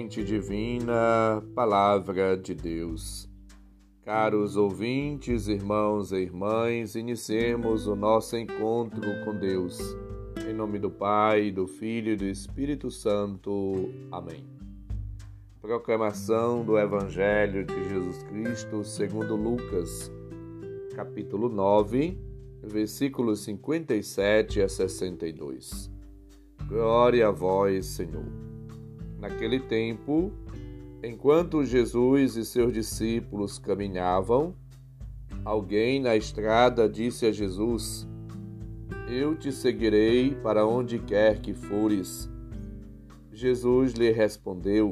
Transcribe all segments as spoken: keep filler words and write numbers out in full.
excelente e divina Palavra de Deus. Caros ouvintes, irmãos e irmãs, iniciemos o nosso encontro com Deus. Em nome do Pai, do Filho e do Espírito Santo. Amém. Proclamação do Evangelho de Jesus Cristo segundo Lucas, capítulo nove, versículos cinquenta e sete a sessenta e dois. Glória a vós, Senhor. Naquele tempo, enquanto Jesus e seus discípulos caminhavam, alguém na estrada disse a Jesus: Eu te seguirei para onde quer que fores. Jesus lhe respondeu: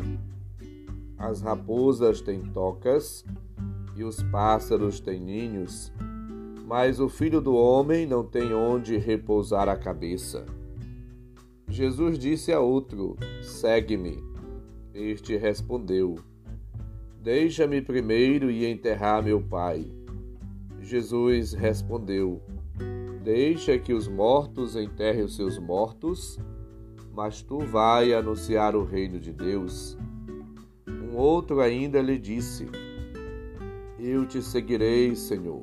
As raposas têm tocas e os pássaros têm ninhos, mas o Filho do Homem não tem onde repousar a cabeça. Jesus disse a outro: Segue-me. Este respondeu: Deixa-me primeiro ir enterrar meu pai. Jesus respondeu: Deixa que os mortos enterrem os seus mortos, mas tu vai anunciar o reino de Deus. Um outro ainda lhe disse: Eu te seguirei, Senhor,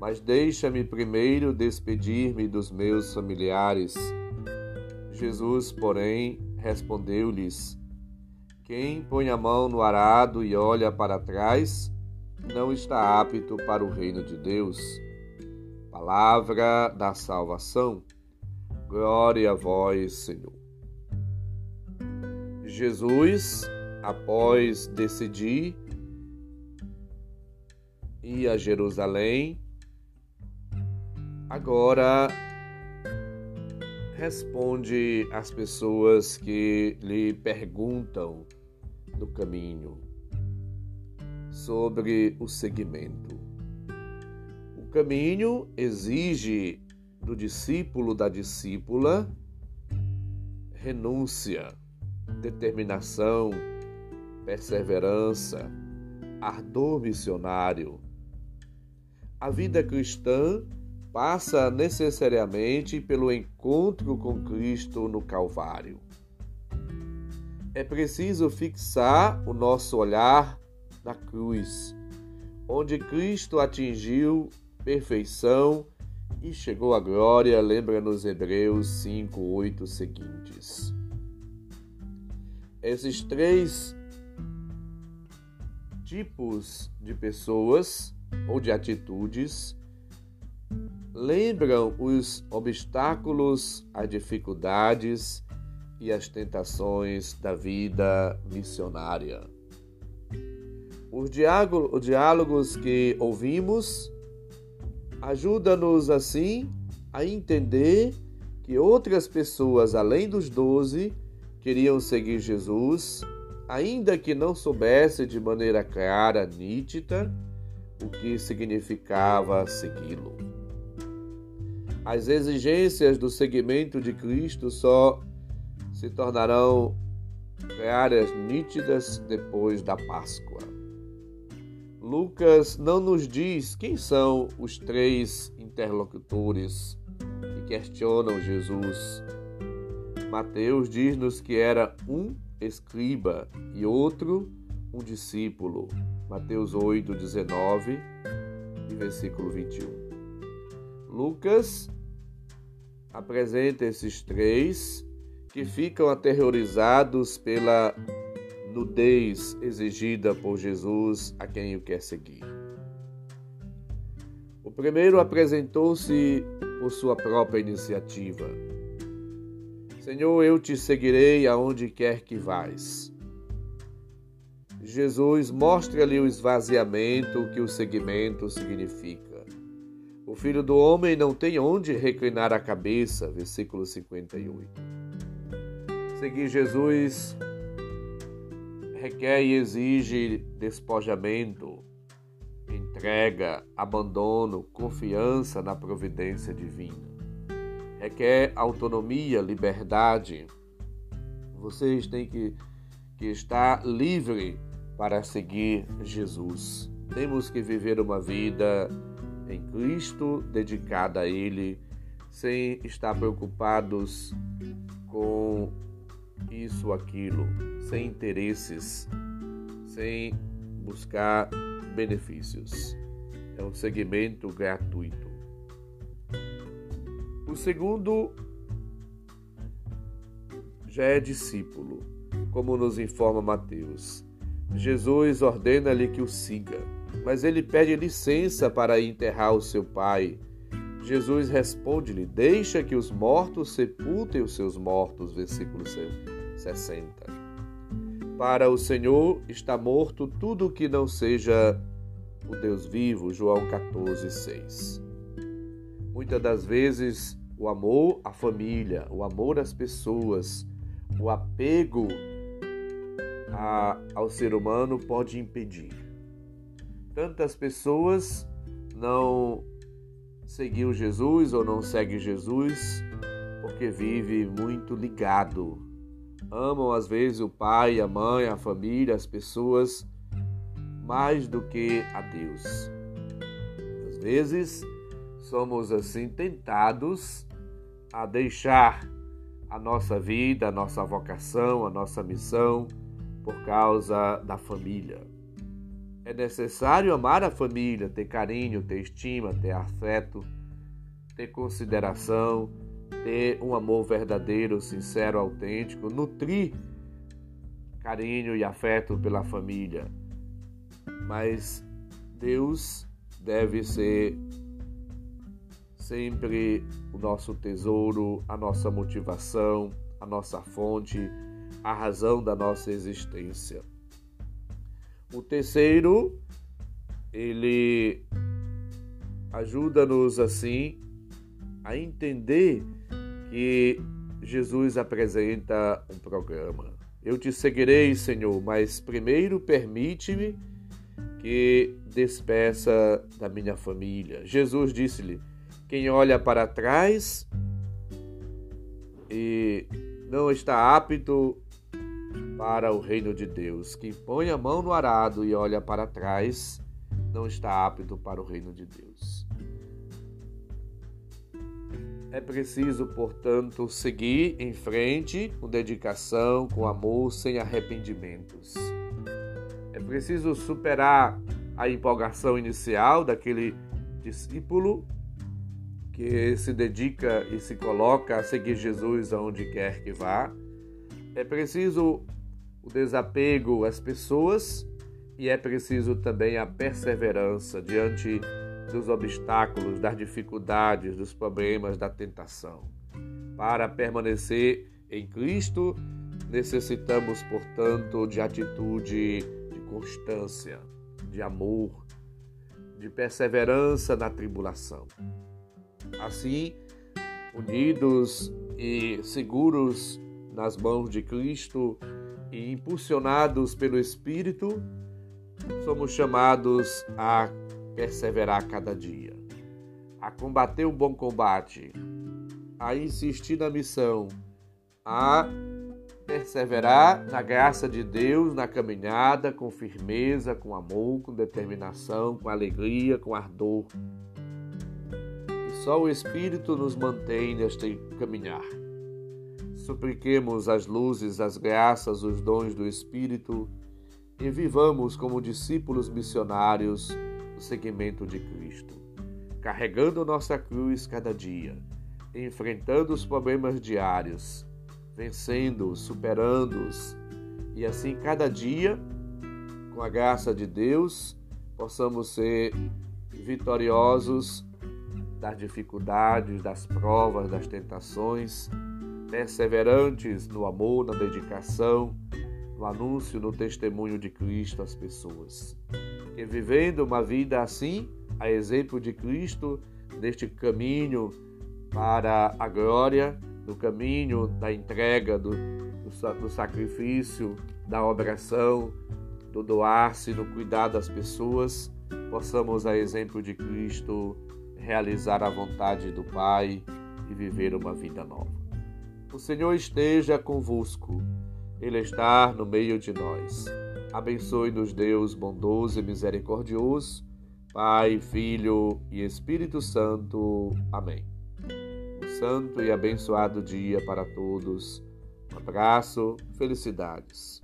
mas deixa-me primeiro despedir-me dos meus familiares. Jesus, porém, respondeu-lhes: Quem põe a mão no arado e olha para trás, não está apto para o reino de Deus. Palavra da salvação. Glória a vós, Senhor. Jesus, após decidir ir a Jerusalém, agora responde às pessoas que lhe perguntam no caminho sobre o seguimento. O caminho exige do discípulo, da discípula, renúncia, determinação, perseverança, ardor missionário. A vida cristã passa necessariamente pelo encontro com Cristo no Calvário. É preciso fixar o nosso olhar na cruz, onde Cristo atingiu perfeição e chegou à glória, lembra-nos Hebreus cinco, oito seguintes. Esses três tipos de pessoas ou de atitudes lembram os obstáculos, as dificuldades e as tentações da vida missionária. Os diálogos que ouvimos ajudam-nos, assim, a entender que outras pessoas, além dos doze, queriam seguir Jesus, ainda que não soubesse de maneira clara, nítida, o que significava segui-lo. As exigências do seguimento de Cristo só se tornarão claras, nítidas, depois da Páscoa. Lucas não nos diz quem são os três interlocutores que questionam Jesus. Mateus diz-nos que era um escriba e outro um discípulo. Mateus oito, dezenove e versículo vinte e um. Lucas apresenta esses três que ficam aterrorizados pela nudez exigida por Jesus a quem o quer seguir. O primeiro apresentou-se por sua própria iniciativa. Senhor, eu te seguirei aonde quer que vais. Jesus mostra-lhe o esvaziamento que o seguimento significa. O Filho do Homem não tem onde reclinar a cabeça, versículo cinquenta e oito. Seguir Jesus requer e exige despojamento, entrega, abandono, confiança na providência divina. Requer autonomia, liberdade. Vocês têm que, que estar livre para seguir Jesus. Temos que viver uma vida em Cristo, dedicada a Ele, sem estar preocupados com isso, aquilo, sem interesses, sem buscar benefícios. É um segmento gratuito. O segundo já é discípulo, como nos informa Mateus. Jesus ordena-lhe que o siga, mas ele pede licença para enterrar o seu pai. Jesus responde-lhe: deixa que os mortos sepultem os seus mortos, versículo sessenta. Para o Senhor está morto tudo que não seja o Deus vivo, João catorze, seis. Muitas das vezes o amor à família, o amor às pessoas, o apego a, ao ser humano pode impedir. Tantas pessoas não seguiu Jesus ou não seguem Jesus porque vive muito ligado. Amam às vezes o pai, a mãe, a família, as pessoas mais do que a Deus. Às vezes somos assim tentados a deixar a nossa vida, a nossa vocação, a nossa missão por causa da família. É necessário amar a família, ter carinho, ter estima, ter afeto, ter consideração, ter um amor verdadeiro, sincero, autêntico, nutrir carinho e afeto pela família. Mas Deus deve ser sempre o nosso tesouro, a nossa motivação, a nossa fonte, a razão da nossa existência. O terceiro, ele ajuda-nos assim a entender que Jesus apresenta um programa. Eu te seguirei, Senhor, mas primeiro permite-me que despeça da minha família. Jesus disse-lhe: quem olha para trás e não está apto para o reino de Deus, quem põe a mão no arado e olha para trás, não está apto para o reino de Deus. É preciso, portanto, seguir em frente com dedicação, com amor, sem arrependimentos. É preciso superar a empolgação inicial daquele discípulo que se dedica e se coloca a seguir Jesus aonde quer que vá. É preciso o desapego às pessoas e é preciso também a perseverança diante dos obstáculos, das dificuldades, dos problemas, da tentação. Para permanecer em Cristo, necessitamos, portanto, de atitude de constância, de amor, de perseverança na tribulação. Assim, unidos e seguros nas mãos de Cristo e impulsionados pelo Espírito, somos chamados a perseverar cada dia, a combater o bom combate, a insistir na missão, a perseverar na graça de Deus, na caminhada, com firmeza, com amor, com determinação, com alegria, com ardor. Só o Espírito nos mantém neste caminhar. Supliquemos as luzes, as graças, os dons do Espírito e vivamos como discípulos missionários no seguimento de Cristo, carregando nossa cruz cada dia, enfrentando os problemas diários, vencendo-os, superando-os, e assim cada dia, com a graça de Deus, possamos ser vitoriosos das dificuldades, das provas, das tentações, perseverantes no amor, na dedicação, no anúncio, no testemunho de Cristo às pessoas. E vivendo uma vida assim, a exemplo de Cristo, neste caminho para a glória, no caminho da entrega, do, do, do sacrifício, da oração, do doar-se, do cuidar das pessoas, possamos, a exemplo de Cristo, realizar a vontade do Pai e viver uma vida nova. O Senhor esteja convosco, Ele está no meio de nós. Abençoe-nos, Deus bondoso e misericordioso, Pai, Filho e Espírito Santo. Amém. Um santo e abençoado dia para todos. Abraço, felicidades.